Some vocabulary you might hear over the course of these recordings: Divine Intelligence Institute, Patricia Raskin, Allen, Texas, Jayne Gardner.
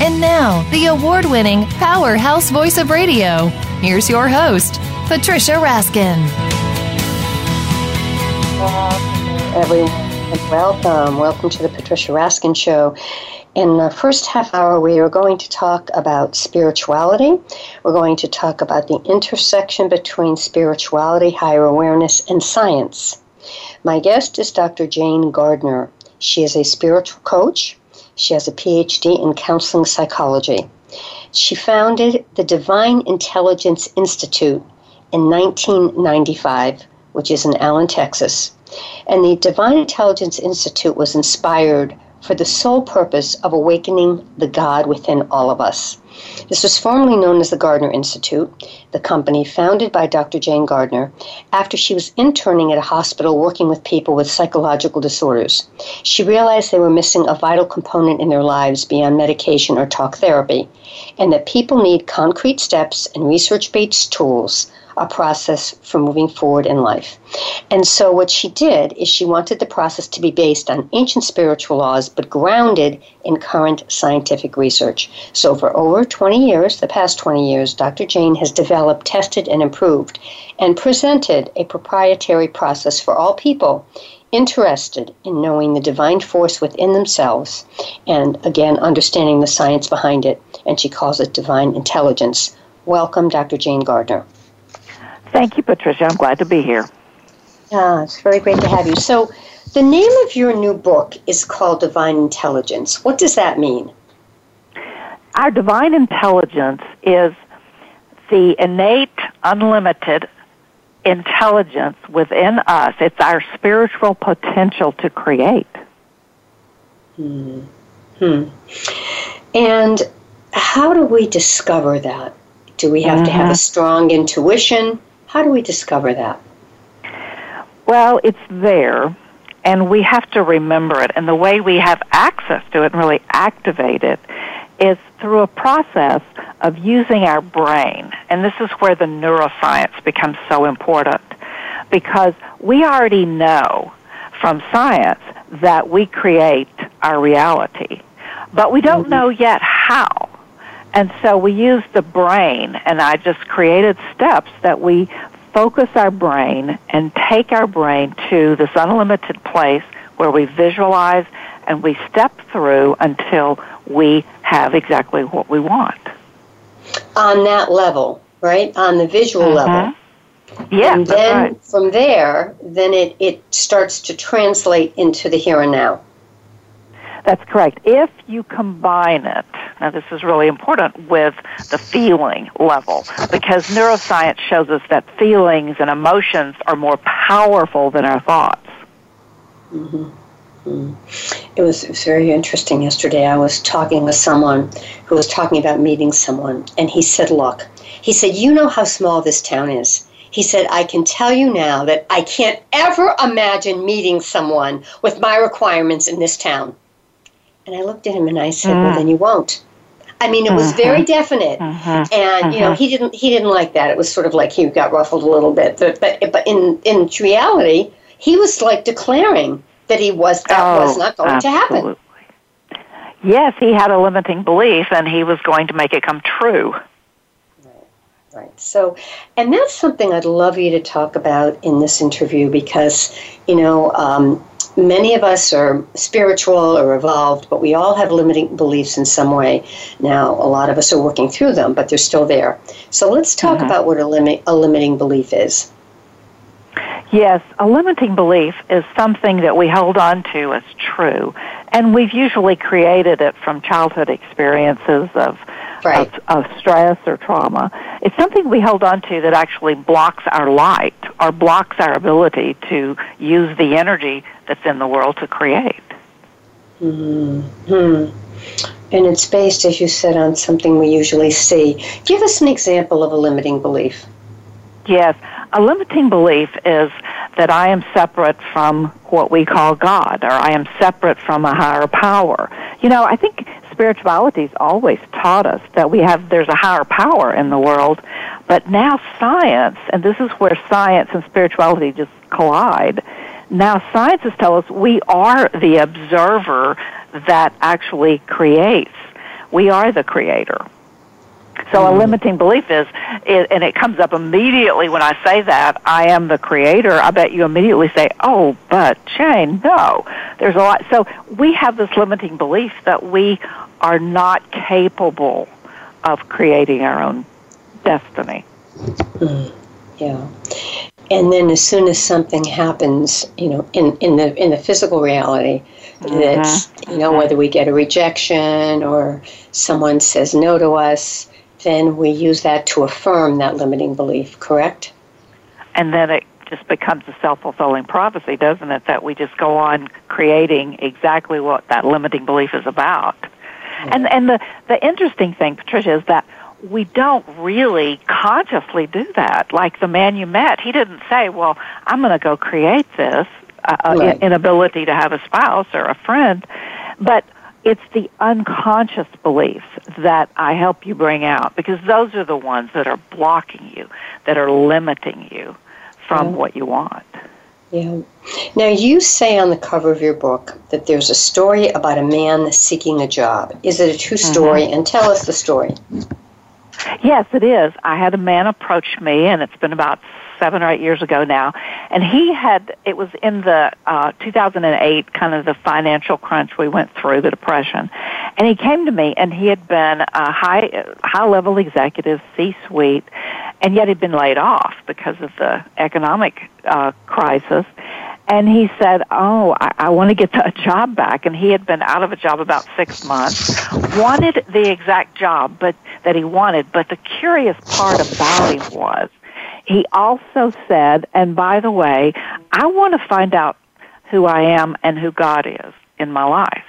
And now, the award-winning powerhouse voice of radio. Here's your host, Patricia Raskin. Everyone, welcome. Welcome to the Patricia Raskin Show. In the first half hour, we are going to talk about spirituality. We're going to talk about the intersection between spirituality, higher awareness, and science. My guest is Dr. Jayne Gardner. She is a spiritual coach. She has a PhD in counseling psychology. She founded the Divine Intelligence Institute in 1995, which is in Allen, Texas. And the Divine Intelligence Institute was inspired for the sole purpose of awakening the God within all of us. This was formerly known as the Gardner Institute, the company founded by Dr. Jayne Gardner after she was interning at a hospital working with people with psychological disorders. She realized they were missing a vital component in their lives beyond medication or talk therapy, and that people need concrete steps and research-based tools, a process for moving forward in life. And so what she did is she wanted the process to be based on ancient spiritual laws but grounded in current scientific research. So for over 20 years, the past 20 years, Dr. Jayne has developed, tested, and improved and presented a proprietary process for all people interested in knowing the divine force within themselves and, again, understanding the science behind it. And she calls it divine intelligence. Welcome, Dr. Jayne Gardner. Thank you, Patricia. I'm glad to be here. Yeah, it's very great to have you. So the name of your new book is called Divine Intelligence. What does that mean? Our divine intelligence is the innate, unlimited intelligence within us. It's our spiritual potential to create. And how do we discover that? Do we have to have a strong intuition? How do we discover that? Well, it's there, and we have to remember it. And the way we have access to it and really activate it is through a process of using our brain. And this is where the neuroscience becomes so important, because we already know from science that we create our reality, but we don't know yet how. And so we use the brain, and I just created steps that we focus our brain and take our brain to this unlimited place where we visualize and we step through until we have exactly what we want. On that level, right? On the visual level. Yeah, and then from there, then it starts to translate into the here and now. That's correct. If you combine it, now this is really important, with the feeling level, because neuroscience shows us that feelings and emotions are more powerful than our thoughts. It was very interesting yesterday. I was talking with someone who was talking about meeting someone, and he said, look, he said, you know how small this town is. He said, I can tell you now that I can't ever imagine meeting someone with my requirements in this town. And I looked at him and I said, well, then you won't. I mean, it was very definite. And, you know, he didn't like that. It was sort of like he got ruffled a little bit. But in reality, he was like declaring that was not going to happen. Yes, he had a limiting belief and he was going to make it come true. Right. So, and that's something I'd love you to talk about in this interview because, you know, many of us are spiritual or evolved, but we all have limiting beliefs in some way. Now, a lot of us are working through them, but they're still there. So let's talk about what a limiting belief is. Yes, a limiting belief is something that we hold on to as true, and we've usually created it from childhood experiences of stress or trauma. It's something we hold on to that actually blocks our light or blocks our ability to use the energy that's in the world to create. Mm-hmm. And it's based, as you said, on something we usually see. Give us an example of a limiting belief. Yes. A limiting belief is that I am separate from what we call God, or I am separate from a higher power. You know, I think spirituality's always taught us that there's a higher power in the world, but now science, and this is where science and spirituality just collide, now science has told us we are the observer that actually creates. We are the creator. So a limiting belief is, and it comes up immediately when I say that, I am the creator, I bet you immediately say, oh, but Jayne, no. There's a lot. So we have this limiting belief that we are not capable of creating our own destiny. Yeah. And then as soon as something happens, you know, in the physical reality, that's, you know, whether we get a rejection or someone says no to us, then we use that to affirm that limiting belief, correct? And then it just becomes a self-fulfilling prophecy, doesn't it, that we just go on creating exactly what that limiting belief is about. Mm-hmm. And the interesting thing, Patricia, is that we don't really consciously do that. Like the man you met, he didn't say, well, I'm going to go create this inability to have a spouse or a friend, but it's the unconscious beliefs that I help you bring out, because those are the ones that are blocking you, that are limiting you from what you want. Yeah. Now, you say on the cover of your book that there's a story about a man seeking a job. Is it a true story? Mm-hmm. And tell us the story. Yes, it is. I had a man approach me, and it's been about 7 or 8 years ago now, and it was in the 2008, kind of the financial crunch we went through, the Depression, and he came to me, and he had been a high-level executive, C-suite, and yet he'd been laid off because of the economic crisis, and he said, oh, I want to get a job back, and he had been out of a job about 6 months, wanted the exact job that he wanted, but the curious part about him was, he also said, and by the way, I want to find out who I am and who God is in my life.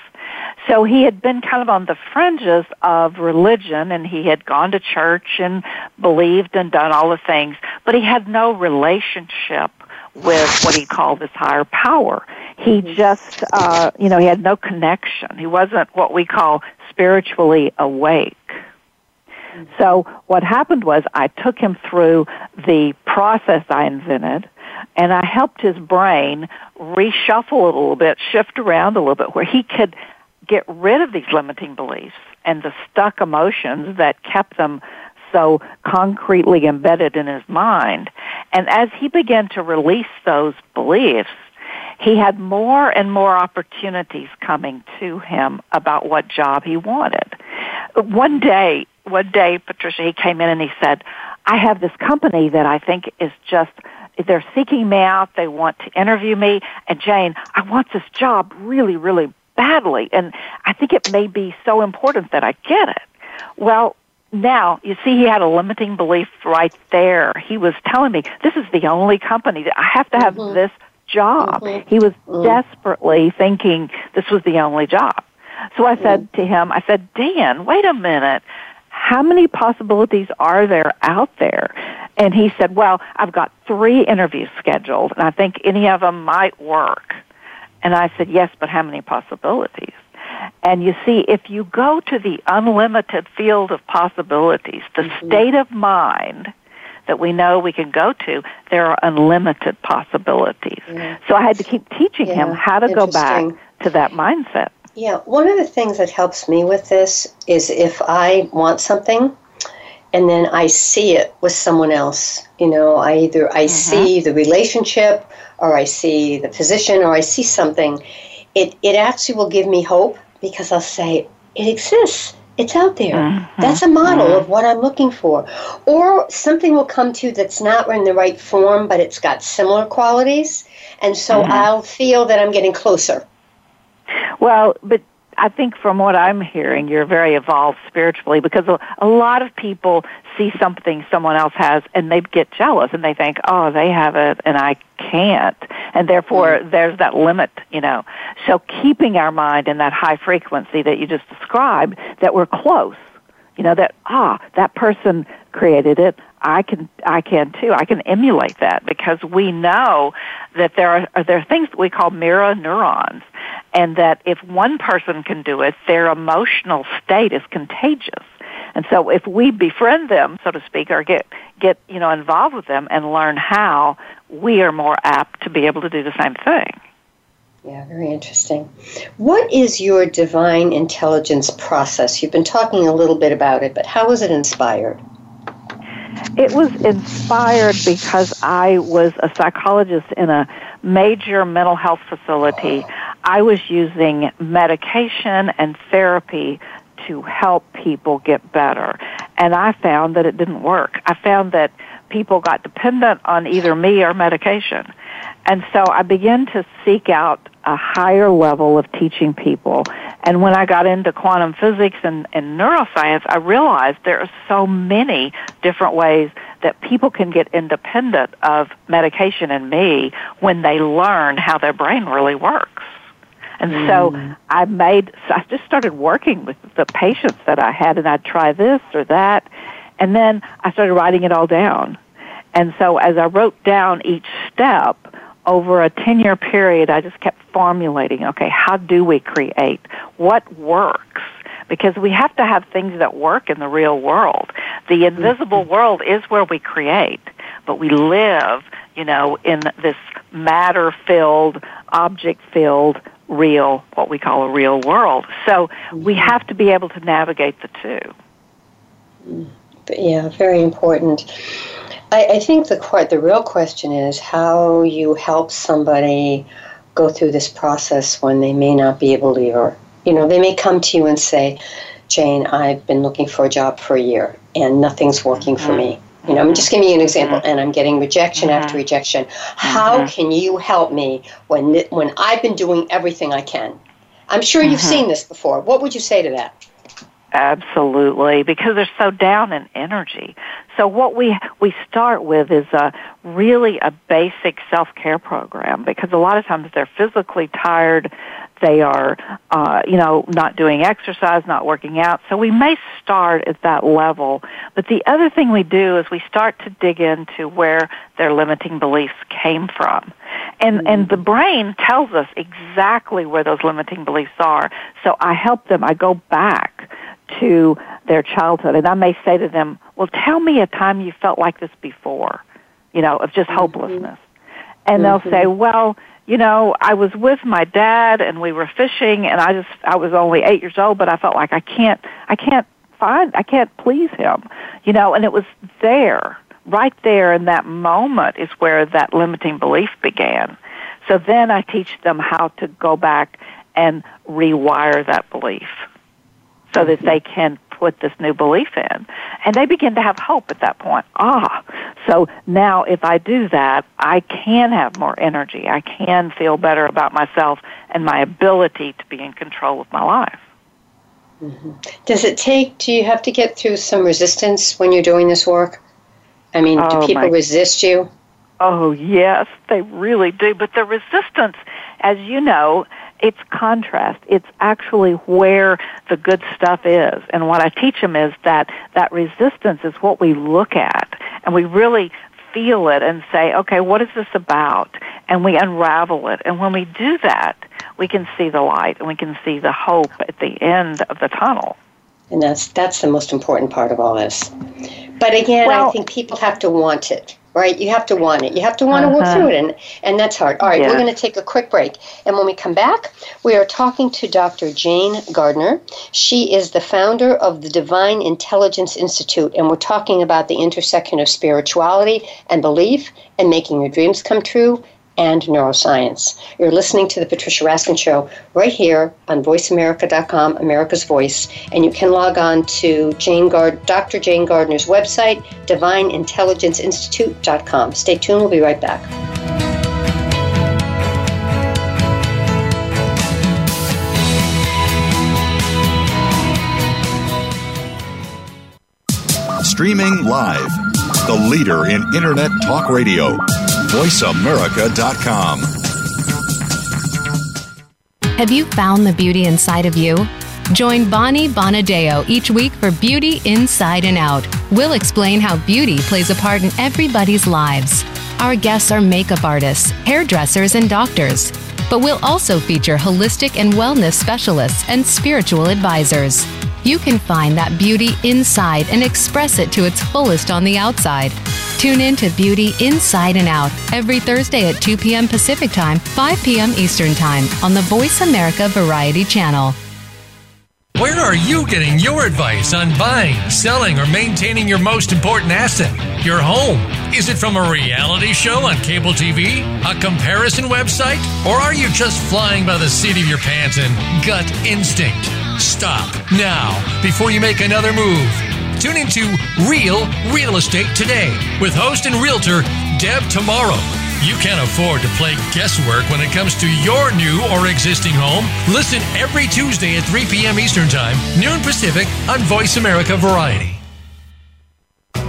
So he had been kind of on the fringes of religion, and he had gone to church and believed and done all the things, but he had no relationship with what he called this higher power. He just, he had no connection. He wasn't what we call spiritually awake. So what happened was I took him through the process I invented, and I helped his brain reshuffle a little bit, shift around a little bit, where he could get rid of these limiting beliefs and the stuck emotions that kept them so concretely embedded in his mind. And as he began to release those beliefs, he had more and more opportunities coming to him about what job he wanted. One day, Patricia, he came in and he said, I have this company that I think is just, they're seeking me out, they want to interview me, and Jayne, I want this job really, really badly, and I think it may be so important that I get it. Well, now, you see, he had a limiting belief right there. He was telling me, this is the only company that I have to have this job. Mm-hmm. He was desperately thinking this was the only job. So I said to him, I said, Dan, wait a minute. How many possibilities are there out there? And he said, well, I've got 3 interviews scheduled, and I think any of them might work. And I said, yes, but how many possibilities? And you see, if you go to the unlimited field of possibilities, the state of mind that we know we can go to, there are unlimited possibilities. Yeah. So I had to keep teaching him how to go back to that mindset. Yeah, one of the things that helps me with this is if I want something and then I see it with someone else, you know, I see the relationship, or I see the position, or I see something, it actually will give me hope, because I'll say, it exists. It's out there. Mm-hmm. That's a model of what I'm looking for. Or something will come to that's not in the right form, but it's got similar qualities, and so I'll feel that I'm getting closer. Well, but I think from what I'm hearing, you're very evolved spiritually, because a lot of people see something someone else has, and they get jealous, and they think, oh, they have it, and I can't. And therefore, there's that limit, you know. So keeping our mind in that high frequency that you just described, that we're close, you know, that, that person created it. I can too. I can emulate that, because we know that there are things that we call mirror neurons, and that if one person can do it, their emotional state is contagious. And so if we befriend them, so to speak, or get you know, involved with them and learn how, we are more apt to be able to do the same thing. Yeah, very interesting. What is your divine intelligence process? You've been talking a little bit about it, but how was it inspired? It was inspired because I was a psychologist in a major mental health facility. I was using medication and therapy to help people get better, and I found that it didn't work. I found that people got dependent on either me or medication. And so I began to seek out a higher level of teaching people. And when I got into quantum physics and neuroscience, I realized there are so many different ways that people can get independent of medication and me when they learn how their brain really works. And so I just started working with the patients that I had, and I'd try this or that. And then I started writing it all down. And so as I wrote down each step, over a 10-year period, I just kept formulating, okay, how do we create? What works? Because we have to have things that work in the real world. The invisible world is where we create, but we live, you know, in this matter-filled, object-filled, real, what we call a real world. So we have to be able to navigate the two. Yeah, very important. I think the real question is how you help somebody go through this process when they may not be a believer. You know, they may come to you and say, Jayne, I've been looking for a job for a year and nothing's working for me. You know, I'm just giving you an example, and I'm getting rejection after rejection. How can you help me when I've been doing everything I can? I'm sure you've seen this before. What would you say to that? Absolutely, because they're so down in energy. So what we start with is a basic self-care program, because a lot of times they're physically tired, they are, not doing exercise, not working out. So we may start at that level, but the other thing we do is we start to dig into where their limiting beliefs came from. And the brain tells us exactly where those limiting beliefs are. So I help them, I go back to their childhood, and I may say to them, well, tell me a time you felt like this before, you know, of just hopelessness. And they'll say, well, you know, I was with my dad and we were fishing, and I was only 8 years old, but I felt like I can't please him, you know, and it was there, right there in that moment is where that limiting belief began. So then I teach them how to go back and rewire that belief so that they can put this new belief in. And they begin to have hope at that point. So now if I do that, I can have more energy. I can feel better about myself and my ability to be in control of my life. Mm-hmm. Do you have to get through some resistance when you're doing this work? I mean, do people resist you? Oh, yes, they really do. But the resistance, as you know, it's contrast. It's actually where the good stuff is. And what I teach them is that resistance is what we look at. And we really feel it and say, okay, what is this about? And we unravel it. And when we do that, we can see the light and we can see the hope at the end of the tunnel. And that's the most important part of all this. But again, I think people have to want it, right? You have to want it. You have to want to work through it, and that's hard. All right, we're going to take a quick break. And when we come back, we are talking to Dr. Jayne Gardner. She is the founder of the Divine Intelligence Institute, and we're talking about the intersection of spirituality and belief and making your dreams come true and neuroscience. You're listening to The Patricia Raskin Show right here on voiceamerica.com, America's Voice, and you can log on to Dr. Jayne Gardner's website, divineintelligenceinstitute.com. Stay tuned. We'll be right back. Streaming live, the leader in Internet Talk Radio, voiceamerica.com. Have you found the beauty inside of you? Join Bonnie Bonadeo each week for Beauty Inside and Out. We'll explain how beauty plays a part in everybody's lives. Our guests are makeup artists, hairdressers, and doctors. But we'll also feature holistic and wellness specialists and spiritual advisors. You can find that beauty inside and express it to its fullest on the outside. Tune in to Beauty Inside and Out every Thursday at 2 p.m. Pacific Time, 5 p.m. Eastern Time on the Voice America Variety Channel. Where are you getting your advice on buying, selling, or maintaining your most important asset, your home? Is it from a reality show on cable TV, a comparison website, or are you just flying by the seat of your pants and gut instinct? Stop now before you make another move. Tune into Real Estate Today with host and realtor Deb Tamaro. You can't afford to play guesswork when it comes to your new or existing home. Listen every Tuesday at 3 p.m. Eastern Time, noon Pacific on Voice America Variety.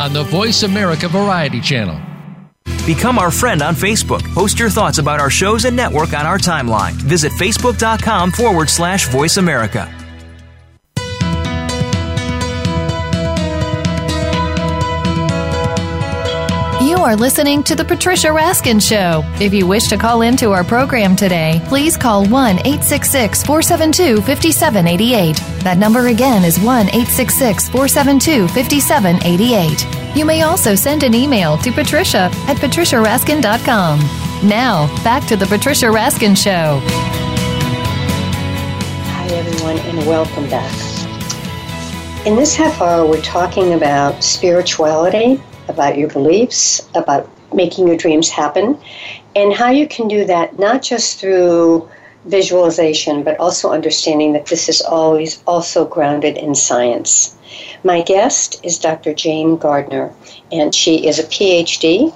on the Voice America Variety Channel. Become our friend on Facebook. Post your thoughts about our shows and network on our timeline. Visit Facebook.com/Voice America. You are listening to The Patricia Raskin Show. If you wish to call into our program today, please call 1-866-472-5788. That number again is 1-866-472-5788. You may also send an email to patricia@patriciaraskin.com. Now, back to The Patricia Raskin Show. Hi, everyone, and welcome back. In this half hour, we're talking about spirituality, about your beliefs, about making your dreams happen, and how you can do that not just through visualization, but also understanding that this is always also grounded in science. My guest is Dr. Jayne Gardner, and she is a PhD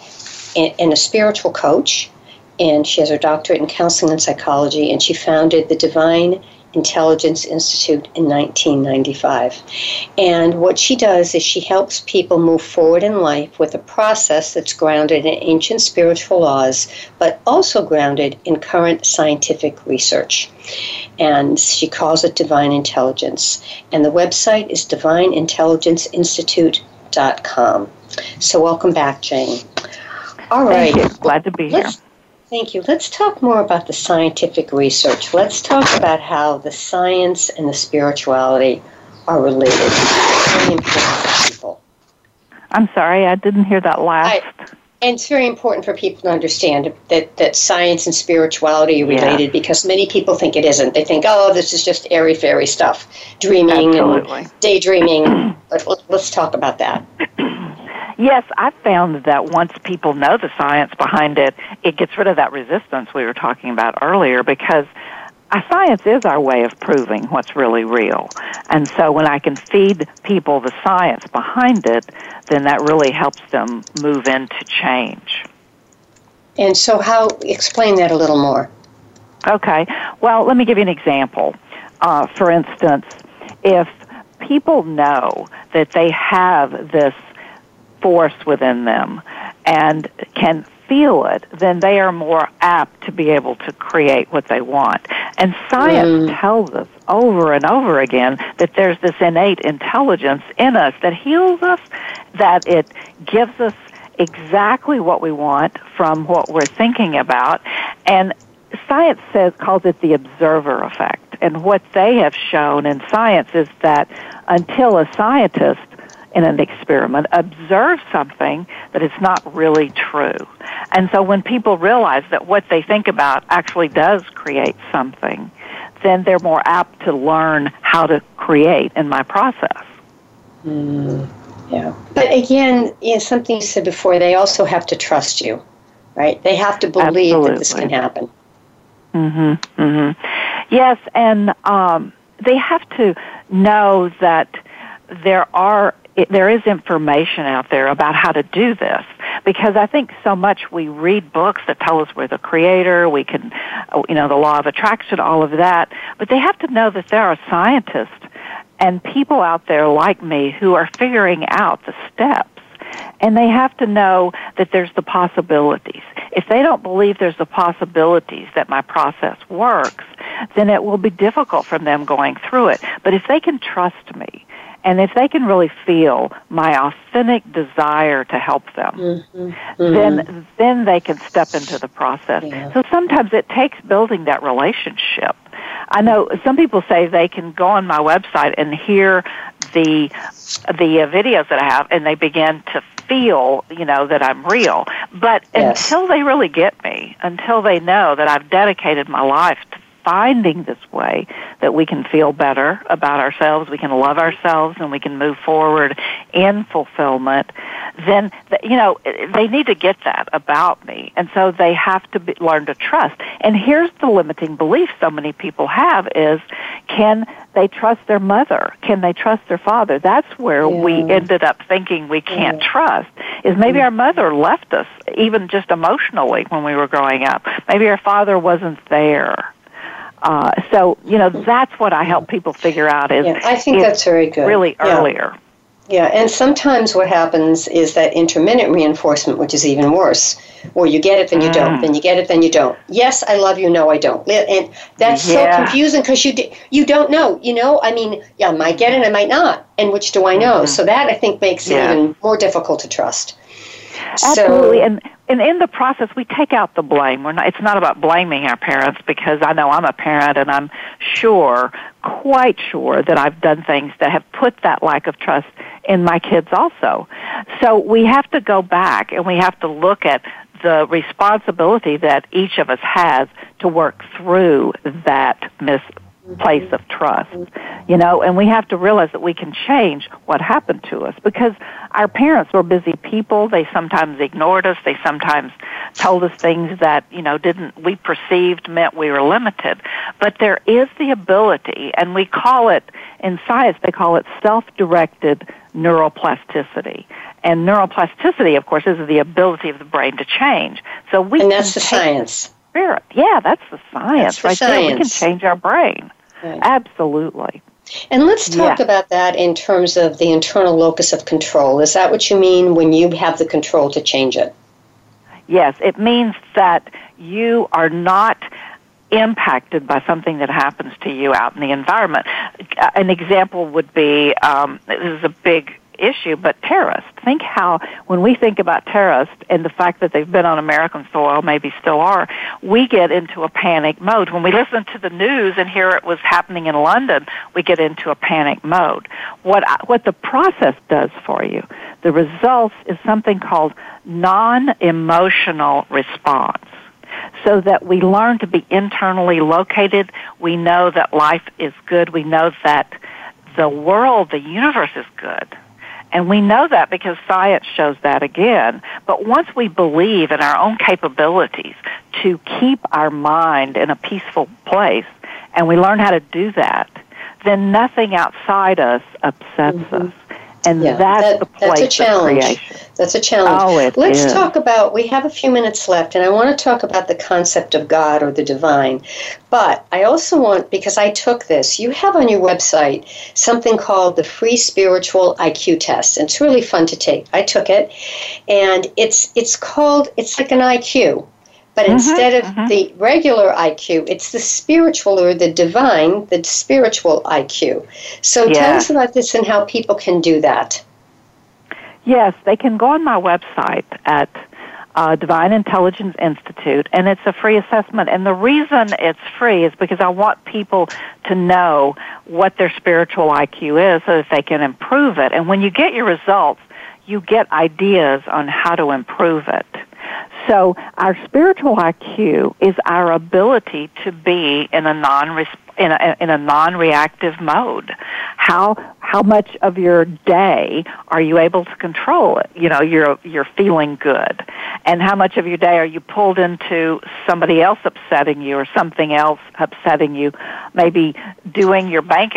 and a spiritual coach, and she has her doctorate in counseling and psychology, and she founded the Divine Intelligence Institute in 1995. And what she does is she helps people move forward in life with a process that's grounded in ancient spiritual laws, but also grounded in current scientific research. And she calls it Divine Intelligence. And the website is divineintelligenceinstitute.com. So welcome back, Jayne. All right. Thank you. Glad to be here. Thank you. Let's talk more about the scientific research. Let's talk about how the science and the spirituality are related. It's very important for people. I'm sorry, I didn't hear that last. And it's very important for people to understand that science and spirituality are related, because many people think it isn't. They think, oh, this is just airy-fairy stuff, dreaming and daydreaming. But let's talk about that. Yes, I found that once people know the science behind it, it gets rid of that resistance we were talking about earlier, because science is our way of proving what's really real. And so when I can feed people the science behind it, then that really helps them move into change. And so how, explain that a little more. Okay. Well, let me give you an example. For instance, if people know that they have this force within them and can feel it, then they are more apt to be able to create what they want. And science tells us over and over again that there's this innate intelligence in us that heals us, that it gives us exactly what we want from what we're thinking about, and science calls it the observer effect. And what they have shown in science is that until a scientist in an experiment observes something, that it's not really true. And so when people realize that what they think about actually does create something, then they're more apt to learn how to create in my process. Yeah. But again, you know, something you said before, they also have to trust you, right? They have to believe that this can happen. Mm-hmm. Mm-hmm. Yes, and they have to know that there is information out there about how to do this, because I think so much we read books that tell us we're the creator, we can, you know, the law of attraction, all of that, but they have to know that there are scientists and people out there like me who are figuring out the steps. And they have to know that there's the possibilities. If they don't believe there's the possibilities that my process works, then it will be difficult for them going through it. But if they can trust me, and if they can really feel my authentic desire to help them, mm-hmm. Mm-hmm. then they can step into the process. Yeah. So sometimes it takes building that relationship. I know some people say they can go on my website and hear the videos that I have, and they begin to feel, you know, that I'm real. But yes, until they really get me, until they know that I've dedicated my life to finding this way that we can feel better about ourselves, we can love ourselves, and we can move forward in fulfillment, then, you know, they need to get that about me. And so they have to learn to trust. And here's the limiting belief so many people have is, can they trust their mother? Can they trust their father? That's where we ended up thinking we can't trust, is maybe our mother left us, even just emotionally, when we were growing up. Maybe our father wasn't there. So, you know, that's what I help people figure out is I think that's very good. Really earlier. Yeah, and sometimes what happens is that intermittent reinforcement, which is even worse, where you get it, then you don't, then you get it, then you don't. Yes, I love you, no, I don't. And that's so confusing because you don't know, you know? I mean, I might get it, I might not, and which do I know? So that, I think, makes it even more difficult to trust. Absolutely, and in the process, we take out the blame. It's not about blaming our parents, because I know I'm a parent, and I'm quite sure that I've done things that have put that lack of trust in my kids also. So we have to go back, and we have to look at the responsibility that each of us has to work through that misplaced of trust, you know, and we have to realize that we can change what happened to us, because our parents were busy people. They sometimes ignored us. They sometimes told us things that, you know, we perceived meant we were limited. But there is the ability, and we call it, in science, they call it self-directed neuroplasticity. And neuroplasticity, of course, is the ability of the brain to change. So we And that's the science. Spirit. Yeah, that's the science there. We can change our brain. Right. Absolutely. And let's talk about that in terms of the internal locus of control. Is that what you mean when you have the control to change it? Yes, it means that you are not impacted by something that happens to you out in the environment. An example would be, this is a big issue, but terrorists. Think how, when we think about terrorists and the fact that they've been on American soil, maybe still are, we get into a panic mode. When we listen to the news and hear it was happening in London, we get into a panic mode. What the process does for you, the results, is something called non-emotional response, so that we learn to be internally located. We know that life is good. We know that the world, the universe is good. And we know that because science shows that again. But once we believe in our own capabilities to keep our mind in a peaceful place, and we learn how to do that, then nothing outside us upsets us. And that's a challenge. That's a challenge. Oh, Let's talk about, we have a few minutes left, and I want to talk about the concept of God or the divine. But I also want, because I took this, you have on your website something called the Free Spiritual IQ Test. And it's really fun to take. I took it, and it's like an IQ. But instead of the regular IQ, it's the spiritual or the divine, the spiritual IQ. So tell us about this and how people can do that. Yes, they can go on my website at Divine Intelligence Institute, and it's a free assessment. And the reason it's free is because I want people to know what their spiritual IQ is so that they can improve it. And when you get your results, you get ideas on how to improve it. So our spiritual IQ is our ability to be in a non-reactive mode. How much of your day are you able to control it? You know, you're feeling good, and how much of your day are you pulled into somebody else upsetting you or something else upsetting you? Maybe doing your bank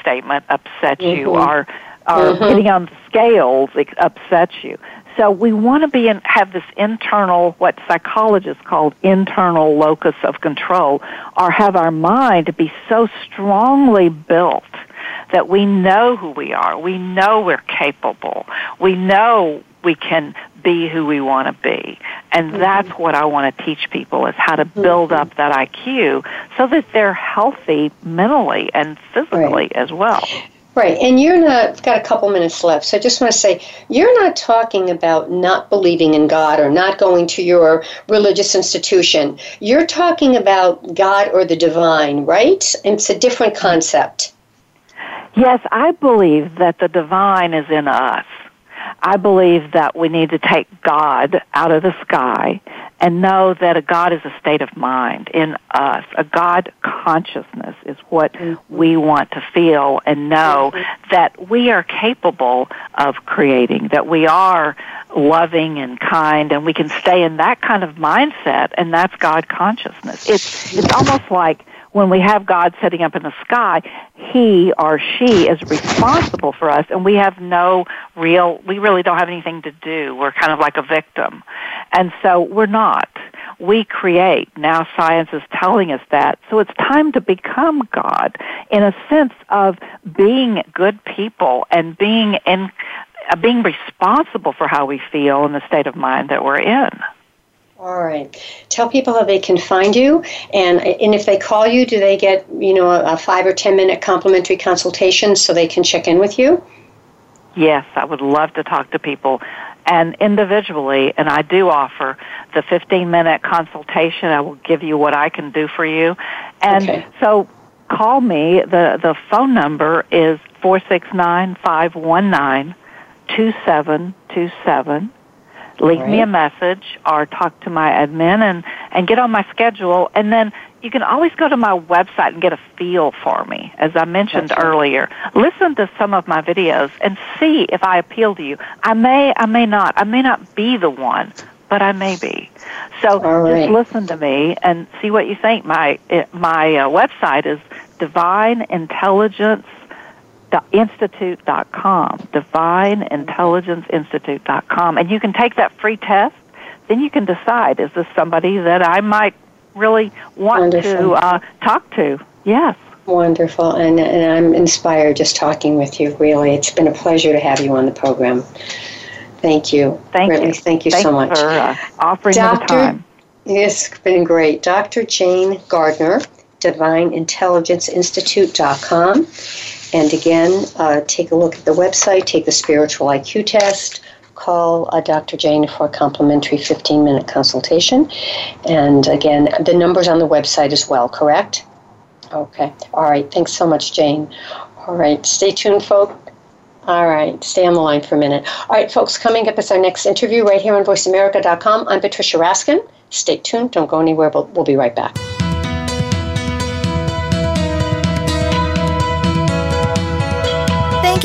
statement upsets you, or getting on scales upsets you. So we want to be have this internal, what psychologists call internal locus of control, or have our mind be so strongly built that we know who we are, we know we're capable, we know we can be who we want to be. And that's what I want to teach people, is how to build up that IQ so that they're healthy mentally and physically as well. Right, and I've got a couple minutes left, so I just want to say, you're not talking about not believing in God or not going to your religious institution. You're talking about God or the divine, right? And it's a different concept. Yes, I believe that the divine is in us. I believe that we need to take God out of the sky and know that a God is a state of mind in us. A God consciousness is what we want to feel and know that we are capable of creating, that we are loving and kind, and we can stay in that kind of mindset, and that's God consciousness. It's almost like when we have God sitting up in the sky, he or she is responsible for us, and we really don't have anything to do. We're kind of like a victim. And so we're not. We create. Now science is telling us that. So it's time to become God in a sense of being good people and being responsible for how we feel and the state of mind that we're in. All right. Tell people how they can find you, and if they call you, do they get a 5 or 10 minute complimentary consultation so they can check in with you? Yes, I would love to talk to people, and individually, and I do offer the 15-minute consultation. I will give you what I can do for you, and so call me. The phone number is 469-519-2727. Leave me a message or talk to my admin and get on my schedule. And then you can always go to my website and get a feel for me, as I mentioned earlier. Listen to some of my videos and see if I appeal to you. I may not. I may not be the one, but I may be. So just listen to me and see what you think. My website is divineintelligenceinstitute.com, and you can take that free test. Then you can decide, is this somebody that I might really want to talk to? Yes. Wonderful, and I'm inspired just talking with you, really. It's been a pleasure to have you on the program. Thank you. Thank you so much. For offering the time. It's been great. Dr. Jayne Gardner, divineintelligenceinstitute.com. And again, take a look at the website, take the spiritual IQ test, call Dr. Jayne for a complimentary 15-minute consultation. And again, the number's on the website as well, correct? Okay. All right. Thanks so much, Jayne. All right. Stay tuned, folks. All right. Stay on the line for a minute. All right, folks, coming up is our next interview right here on VoiceAmerica.com. I'm Patricia Raskin. Stay tuned. Don't go anywhere. We'll be right back. Thank